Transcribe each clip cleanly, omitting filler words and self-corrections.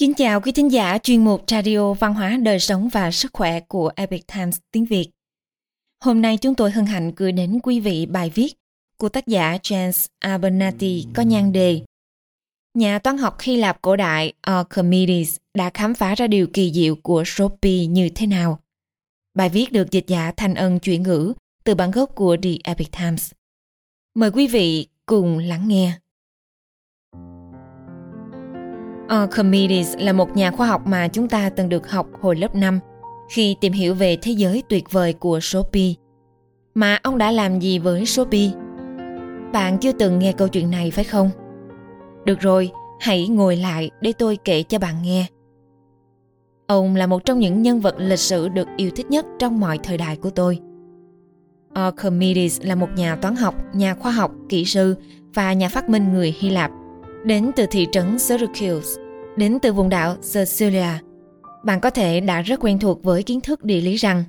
Kính chào quý thính giả chuyên mục Radio Văn hóa Đời Sống và Sức Khỏe của Epoch Times tiếng Việt. Hôm nay chúng tôi hân hạnh gửi đến quý vị bài viết của tác giả James Abernathy có nhan đề Nhà toán học Hy Lạp cổ đại Archimedes đã khám phá ra điều kỳ diệu của số Pi như thế nào? Bài viết được dịch giả Thanh Ân chuyển ngữ từ bản gốc của The Epoch Times. Mời quý vị cùng lắng nghe. Archimedes là một nhà khoa học mà chúng ta từng được học hồi lớp 5 khi tìm hiểu về thế giới tuyệt vời của số Pi. Mà ông đã làm gì với số Pi? Bạn chưa từng nghe câu chuyện này phải không? Được rồi, hãy ngồi lại để tôi kể cho bạn nghe. Ông là một trong những nhân vật lịch sử được yêu thích nhất trong mọi thời đại của tôi. Archimedes là một nhà toán học, nhà khoa học, kỹ sư và nhà phát minh người Hy Lạp. Đến từ thị trấn Syracuse, đến từ vùng đảo Sicily. Bạn có thể đã rất quen thuộc với kiến thức địa lý rằng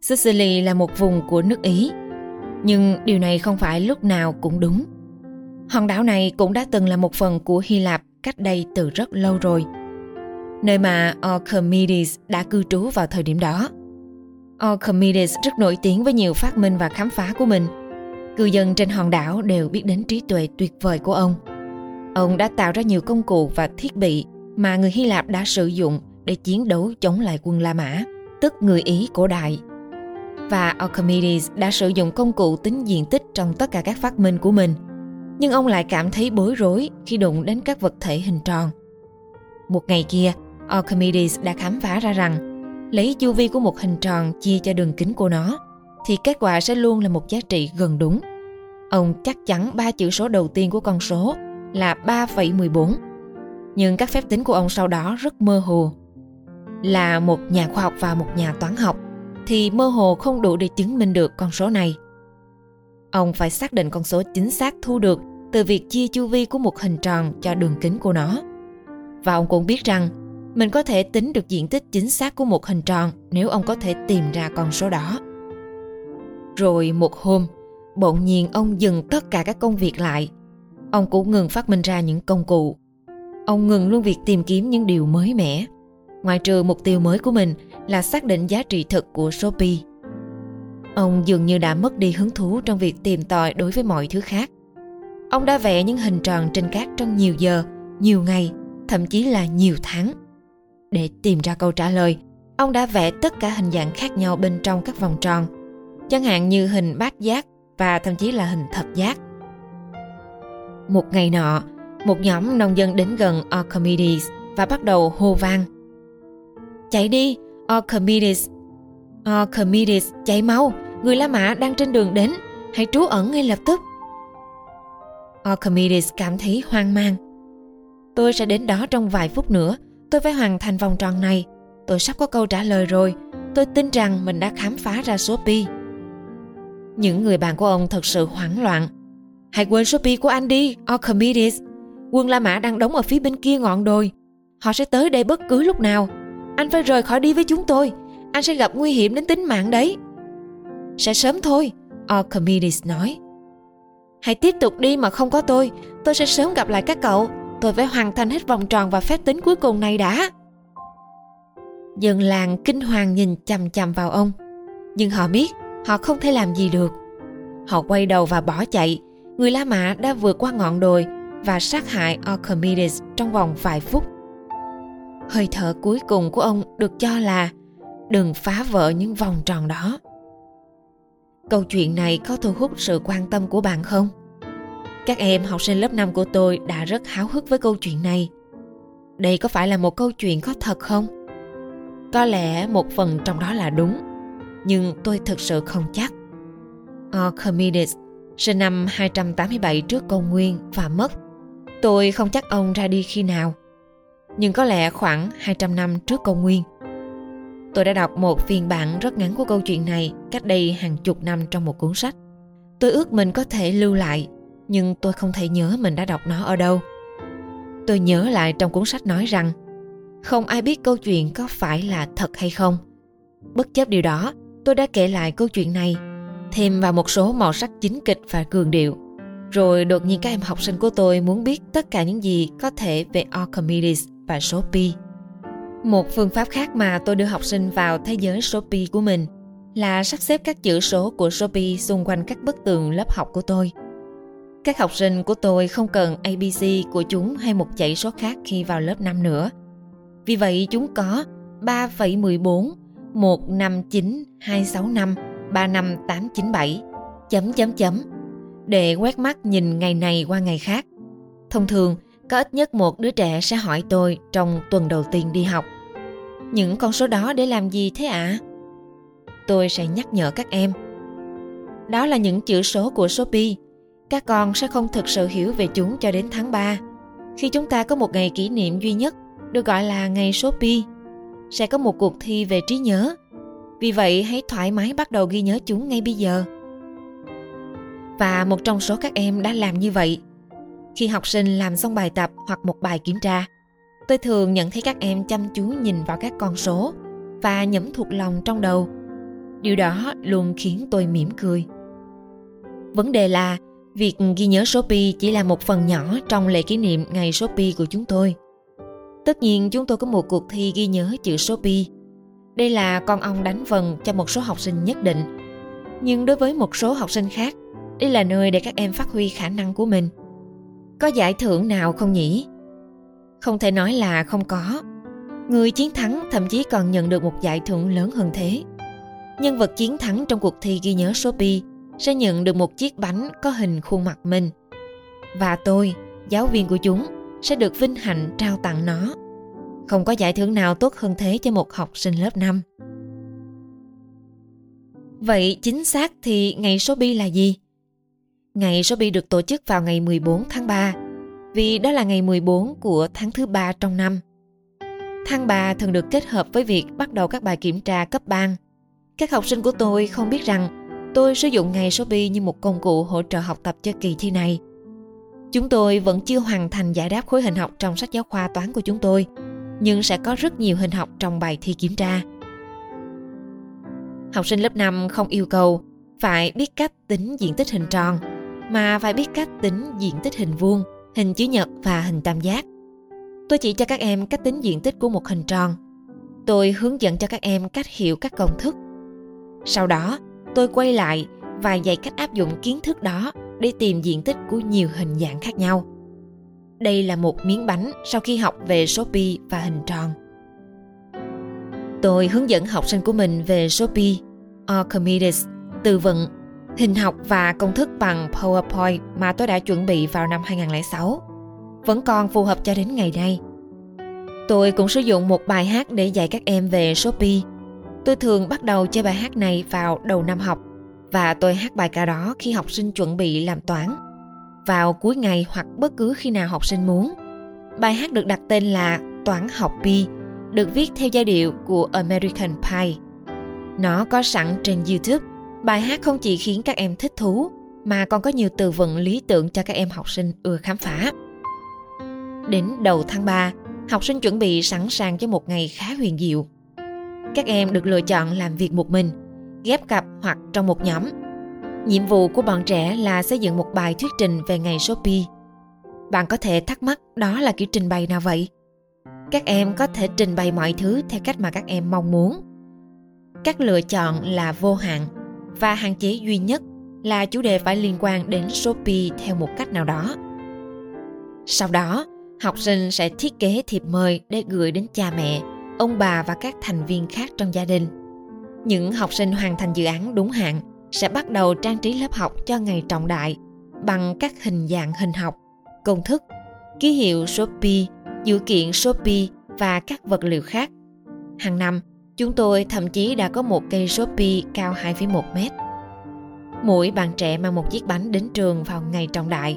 Sicily là một vùng của nước Ý. Nhưng điều này không phải lúc nào cũng đúng. Hòn đảo này cũng đã từng là một phần của Hy Lạp cách đây từ rất lâu rồi, nơi mà Archimedes đã cư trú vào thời điểm đó. Archimedes rất nổi tiếng với nhiều phát minh và khám phá của mình. Cư dân trên hòn đảo đều biết đến trí tuệ tuyệt vời của ông. Ông đã tạo ra nhiều công cụ và thiết bị mà người Hy Lạp đã sử dụng để chiến đấu chống lại quân La Mã, tức người Ý cổ đại. Và Archimedes đã sử dụng công cụ tính diện tích trong tất cả các phát minh của mình. Nhưng ông lại cảm thấy bối rối khi đụng đến các vật thể hình tròn. Một ngày kia, Archimedes đã khám phá ra rằng lấy chu vi của một hình tròn chia cho đường kính của nó thì kết quả sẽ luôn là một giá trị gần đúng. Ông chắc chắn ba chữ số đầu tiên của con số là 3,14. Nhưng các phép tính của ông sau đó rất mơ hồ. Là một nhà khoa học và một nhà toán học thì mơ hồ không đủ để chứng minh được con số này. Ông phải xác định con số chính xác thu được từ việc chia chu vi của một hình tròn cho đường kính của nó. Và ông cũng biết rằng mình có thể tính được diện tích chính xác của một hình tròn nếu ông có thể tìm ra con số đó. Rồi một hôm, bỗng nhiên ông dừng tất cả các công việc lại. Ông cũng ngừng phát minh ra những công cụ. Ông ngừng luôn việc tìm kiếm những điều mới mẻ, ngoại trừ mục tiêu mới của mình là xác định giá trị thực của số Pi. Ông dường như đã mất đi hứng thú trong việc tìm tòi đối với mọi thứ khác. Ông đã vẽ những hình tròn trên cát trong nhiều giờ, nhiều ngày, thậm chí là nhiều tháng. Để tìm ra câu trả lời, ông đã vẽ tất cả hình dạng khác nhau bên trong các vòng tròn, chẳng hạn như hình bát giác và thậm chí là hình thập giác. Một ngày nọ, một nhóm nông dân đến gần Archimedes và bắt đầu hô vang: "Chạy đi, Archimedes! Archimedes, chạy mau! Người La Mã đang trên đường đến! Hãy trú ẩn ngay lập tức!" Archimedes cảm thấy hoang mang. "Tôi sẽ đến đó trong vài phút nữa. Tôi phải hoàn thành vòng tròn này. Tôi sắp có câu trả lời rồi. Tôi tin rằng mình đã khám phá ra số Pi." Những người bạn của ông thật sự hoảng loạn. "Hãy quên số Pi của anh đi, Archimedes. Quân La Mã đang đóng ở phía bên kia ngọn đồi. Họ sẽ tới đây bất cứ lúc nào. Anh phải rời khỏi đi với chúng tôi. Anh sẽ gặp nguy hiểm đến tính mạng đấy." "Sẽ sớm thôi," Archimedes nói. "Hãy tiếp tục đi mà không có tôi sẽ sớm gặp lại các cậu. Tôi phải hoàn thành hết vòng tròn và phép tính cuối cùng này đã." Dân làng kinh hoàng nhìn chằm chằm vào ông, nhưng họ biết họ không thể làm gì được. Họ quay đầu và bỏ chạy. Người La Mã đã vượt qua ngọn đồi và sát hại Archimedes trong vòng vài phút. Hơi thở cuối cùng của ông được cho là đừng phá vỡ những vòng tròn đó. Câu chuyện này có thu hút sự quan tâm của bạn không? Các em học sinh lớp 5 của tôi đã rất háo hức với câu chuyện này. Đây có phải là một câu chuyện có thật không? Có lẽ một phần trong đó là đúng, nhưng tôi thực sự không chắc. Archimedes sinh năm 287 trước công nguyên và mất. Tôi không chắc ông ra đi khi nào, nhưng có lẽ khoảng 200 năm trước công nguyên. Tôi đã đọc một phiên bản rất ngắn của câu chuyện này cách đây hàng chục năm trong một cuốn sách. Tôi ước mình có thể lưu lại, nhưng tôi không thể nhớ mình đã đọc nó ở đâu. Tôi nhớ lại trong cuốn sách nói rằng không ai biết câu chuyện có phải là thật hay không. Bất chấp điều đó, tôi đã kể lại câu chuyện này, thêm vào một số màu sắc chính kịch và cường điệu. Rồi đột nhiên các em học sinh của tôi muốn biết tất cả những gì có thể về Archimedes và số Pi. Một phương pháp khác mà tôi đưa học sinh vào thế giới số pi của mình là sắp xếp các chữ số của số pi xung quanh các bức tường lớp học của tôi. Các học sinh của tôi không cần ABC của chúng hay một dãy số khác khi vào lớp 5 nữa. Vì vậy chúng có 3,14, 159, 265, 35897, ... để quét mắt nhìn ngày này qua ngày khác. Thông thường, có ít nhất một đứa trẻ sẽ hỏi tôi trong tuần đầu tiên đi học: "Những con số đó để làm gì thế ạ?" Tôi sẽ nhắc nhở các em: "Đó là những chữ số của số pi. Các con sẽ không thực sự hiểu về chúng cho đến tháng 3, khi chúng ta có một ngày kỷ niệm duy nhất được gọi là ngày số pi. Sẽ có một cuộc thi về trí nhớ. Vì vậy, hãy thoải mái bắt đầu ghi nhớ chúng ngay bây giờ." Và một trong số các em đã làm như vậy. Khi học sinh làm xong bài tập hoặc một bài kiểm tra, tôi thường nhận thấy các em chăm chú nhìn vào các con số và nhẩm thuộc lòng trong đầu. Điều đó luôn khiến tôi mỉm cười. Vấn đề là việc ghi nhớ số pi chỉ là một phần nhỏ trong lễ kỷ niệm ngày số pi của chúng tôi. Tất nhiên chúng tôi có một cuộc thi ghi nhớ chữ số pi. Đây là con ong đánh vần cho một số học sinh nhất định. Nhưng đối với một số học sinh khác, đây là nơi để các em phát huy khả năng của mình. Có giải thưởng nào không nhỉ? Không thể nói là không có. Người chiến thắng thậm chí còn nhận được một giải thưởng lớn hơn thế. Nhân vật chiến thắng trong cuộc thi ghi nhớ số pi sẽ nhận được một chiếc bánh có hình khuôn mặt mình. Và tôi, giáo viên của chúng, sẽ được vinh hạnh trao tặng nó. Không có giải thưởng nào tốt hơn thế cho một học sinh lớp 5. Vậy chính xác thì ngày số pi là gì? Ngày số pi được tổ chức vào ngày 14 tháng 3, vì đó là ngày 14 của tháng thứ 3 trong năm. Tháng 3 thường được kết hợp với việc bắt đầu các bài kiểm tra cấp bang. Các học sinh của tôi không biết rằng tôi sử dụng ngày số pi như một công cụ hỗ trợ học tập cho kỳ thi này. Chúng tôi vẫn chưa hoàn thành giải đáp khối hình học trong sách giáo khoa toán của chúng tôi, nhưng sẽ có rất nhiều hình học trong bài thi kiểm tra. Học sinh lớp 5 không yêu cầu phải biết cách tính diện tích hình tròn, mà phải biết cách tính diện tích hình vuông, hình chữ nhật và hình tam giác. Tôi chỉ cho các em cách tính diện tích của một hình tròn. Tôi hướng dẫn cho các em cách hiểu các công thức. Sau đó, tôi quay lại và dạy cách áp dụng kiến thức đó để tìm diện tích của nhiều hình dạng khác nhau. Đây là một miếng bánh sau khi học về số pi và hình tròn. Tôi hướng dẫn học sinh của mình về số pi, Archimedes, từ vựng, hình học và công thức bằng PowerPoint mà tôi đã chuẩn bị vào năm 2006. Vẫn còn phù hợp cho đến ngày nay. Tôi cũng sử dụng một bài hát để dạy các em về số pi. Tôi thường bắt đầu chơi bài hát này vào đầu năm học và tôi hát bài ca đó khi học sinh chuẩn bị làm toán, vào cuối ngày hoặc bất cứ khi nào học sinh muốn. Bài hát được đặt tên là Toán học Pi, được viết theo giai điệu của American Pie. Nó có sẵn trên YouTube. Bài hát không chỉ khiến các em thích thú mà còn có nhiều từ vựng lý tưởng cho các em học sinh ưa khám phá. Đến đầu tháng 3, học sinh chuẩn bị sẵn sàng cho một ngày khá huyền diệu. Các em được lựa chọn làm việc một mình, ghép cặp hoặc trong một nhóm. Nhiệm vụ của bọn trẻ là xây dựng một bài thuyết trình về ngày số pi. Bạn có thể thắc mắc đó là kiểu trình bày nào vậy? Các em có thể trình bày mọi thứ theo cách mà các em mong muốn. Các lựa chọn là vô hạn và hạn chế duy nhất là chủ đề phải liên quan đến số pi theo một cách nào đó. Sau đó, học sinh sẽ thiết kế thiệp mời để gửi đến cha mẹ, ông bà và các thành viên khác trong gia đình. Những học sinh hoàn thành dự án đúng hạn sẽ bắt đầu trang trí lớp học cho ngày trọng đại bằng các hình dạng hình học, công thức, ký hiệu số pi, dữ kiện số pi và các vật liệu khác. Hàng năm, chúng tôi thậm chí đã có một cây số pi cao 2,1 mét. Mỗi bạn trẻ mang một chiếc bánh đến trường vào ngày trọng đại.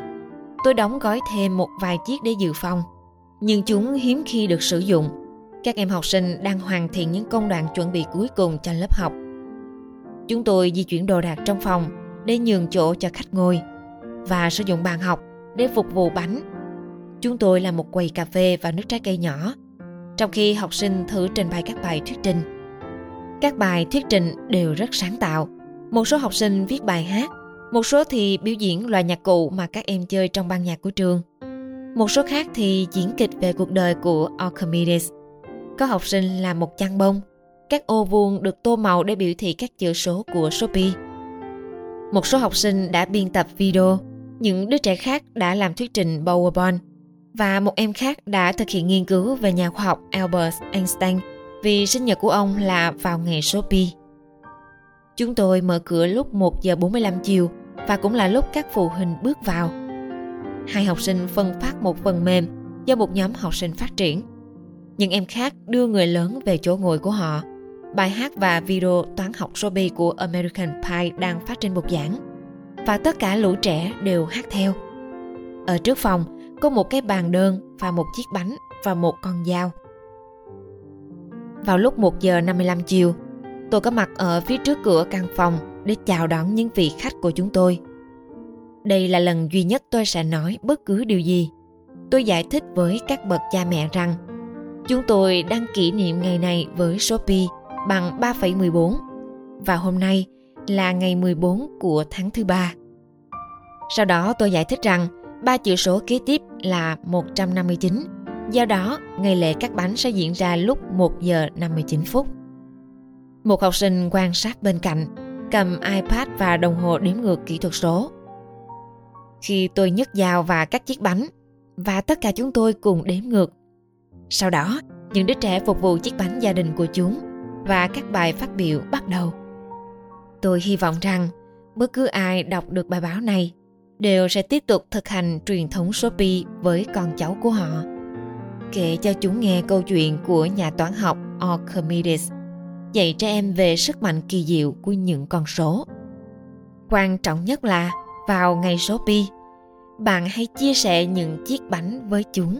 Tôi đóng gói thêm một vài chiếc để dự phòng, nhưng chúng hiếm khi được sử dụng. Các em học sinh đang hoàn thiện những công đoạn chuẩn bị cuối cùng cho lớp học. Chúng tôi di chuyển đồ đạc trong phòng để nhường chỗ cho khách ngồi và sử dụng bàn học để phục vụ bánh. Chúng tôi làm một quầy cà phê và nước trái cây nhỏ, trong khi học sinh thử trình bày các bài thuyết trình. Các bài thuyết trình đều rất sáng tạo. Một số học sinh viết bài hát, một số thì biểu diễn loại nhạc cụ mà các em chơi trong ban nhạc của trường. Một số khác thì diễn kịch về cuộc đời của Archimedes. Có học sinh làm một chăn bông. Các ô vuông được tô màu để biểu thị các chữ số của số pi. Một số học sinh đã biên tập video, những đứa trẻ khác đã làm thuyết trình PowerPoint và một em khác đã thực hiện nghiên cứu về nhà khoa học Albert Einstein vì sinh nhật của ông là vào ngày số pi. Chúng tôi mở cửa lúc 1 giờ 45 chiều và cũng là lúc các phụ huynh bước vào. Hai học sinh phân phát một phần mềm do một nhóm học sinh phát triển. Những em khác đưa người lớn về chỗ ngồi của họ. Bài hát và video toán học số pi của American Pie đang phát trên bục giảng và tất cả lũ trẻ đều hát theo. Ở trước phòng có một cái bàn đơn và một chiếc bánh và một con dao. Vào lúc 1 giờ 55 chiều, tôi có mặt ở phía trước cửa căn phòng để chào đón những vị khách của chúng tôi. Đây là lần duy nhất tôi sẽ nói bất cứ điều gì. Tôi giải thích với các bậc cha mẹ rằng chúng tôi đang kỷ niệm ngày này với số pi bằng 3,14 và hôm nay là ngày 14 của tháng thứ 3. Sau đó tôi giải thích rằng ba chữ số kế tiếp là 159, do đó ngày lễ cắt bánh sẽ diễn ra lúc 1 giờ 59 phút. Một học sinh quan sát bên cạnh, cầm iPad và đồng hồ đếm ngược kỹ thuật số. Khi tôi nhấc dao và cắt chiếc bánh, và tất cả chúng tôi cùng đếm ngược. Sau đó, những đứa trẻ phục vụ chiếc bánh gia đình của chúng và các bài phát biểu bắt đầu. Tôi hy vọng rằng bất cứ ai đọc được bài báo này đều sẽ tiếp tục thực hành truyền thống số pi với con cháu của họ. Kể cho chúng nghe câu chuyện của nhà toán học Archimedes, dạy trẻ em về sức mạnh kỳ diệu của những con số. Quan trọng nhất là vào ngày số pi, bạn hãy chia sẻ những chiếc bánh với chúng.